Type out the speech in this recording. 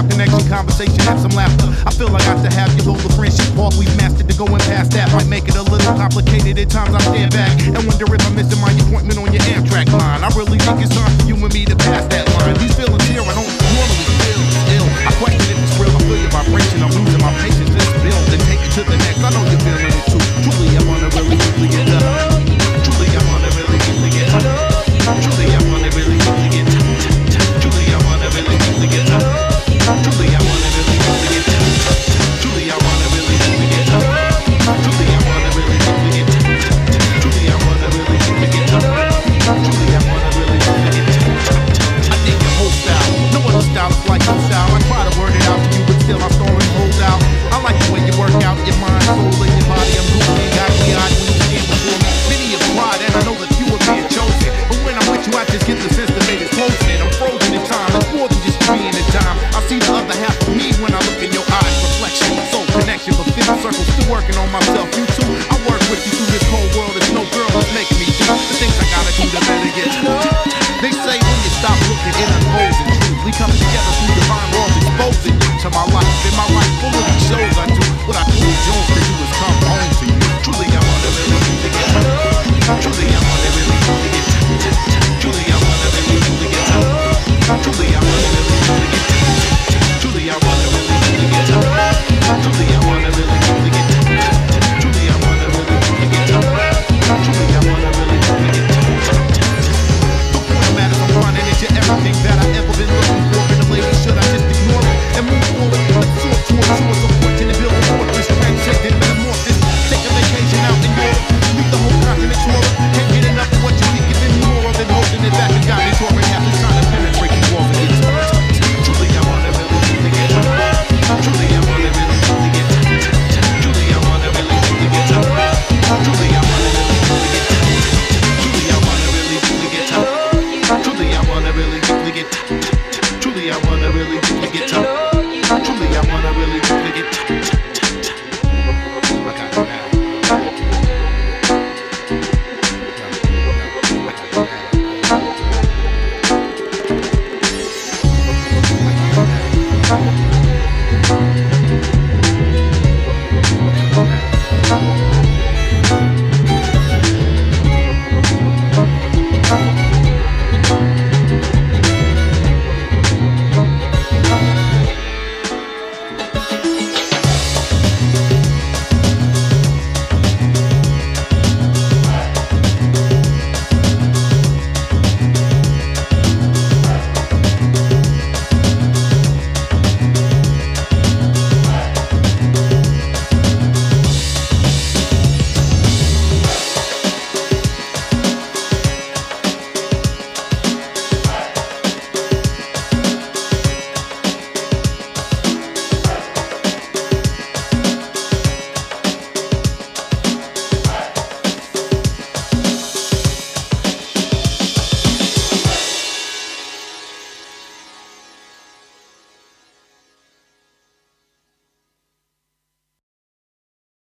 hip-hop connection, conversation, and some laughter. I feel I got to have you hold the friendship off. We've mastered to going past that. Might make it a little complicated at times. I stand back and wonder if I'm missing my appointment on your Amtrak line. I really think it's time for you and me to pass that line. These feelings here, I don't normally feel it's ill. I question if it's real. I feel your vibration. I'm losing my patience. This build and take it to the next. I know you're feeling it too. Truly, I'm on a really deeply get up. Truly, I'm on a really deeply get up. Truly, I'm on a really deeply get up. Truly, I wanna really deeply get up. Truly, I wanna really deeply get up. Truly, I wanna really deeply get up. Truly, I wanna really deeply get up. Truly, I wanna really deeply get up. Truly, I wanna really deeply get up. I dig your whole style. No other style is like your style. I try to word it out to you, but still I'm stalling holes out. I like the way you work out your mind, soul, and your body. I'm losing got the eye when you stand before me. Many apply, and I know that few are being chosen. But when I'm with you, I just get the sense that made it close in. I'm frozen. It's more than just being a dime. I see the other half of me when I look in your eyes. Reflection, soul connection, but fifth circle. Still working on myself, you too. I work with you through this whole world. There's no girl that's making me do the things I gotta do to better get you. They say when you stop looking, it unfolds and truly comes together through divine laws, exposing you to my life. In my life full of these shows I do. What I truly want to do is come home to you. Truly I want to really be together. Truly I want to really be together. Truly I want to really be together. Truly, I wanna really get down. Truly, I wanna really get down. Truly, I wanna really get down. Truly, I wanna really get down. Truly, I wanna really get down. The point matters, I'm running into everything that I've ever been looking for. And the lady, should I just ignore it and move forward? Let's soar towards yours. I'm fortune to build a fortress, transcendent metamorphosis. Take a vacation out in Europe, meet the whole continent tomorrow. Can't get enough of what you need, giving me more than holding it back. And got me torn in half the time. Truly, I wanna really really get down. Truly, I wanna really really get down. Truly, I wanna really really get down. Truly, I wanna really really get down. Truly, I wanna really really get down. Truly, I wanna really really get down. Truly, I wanna really really get down.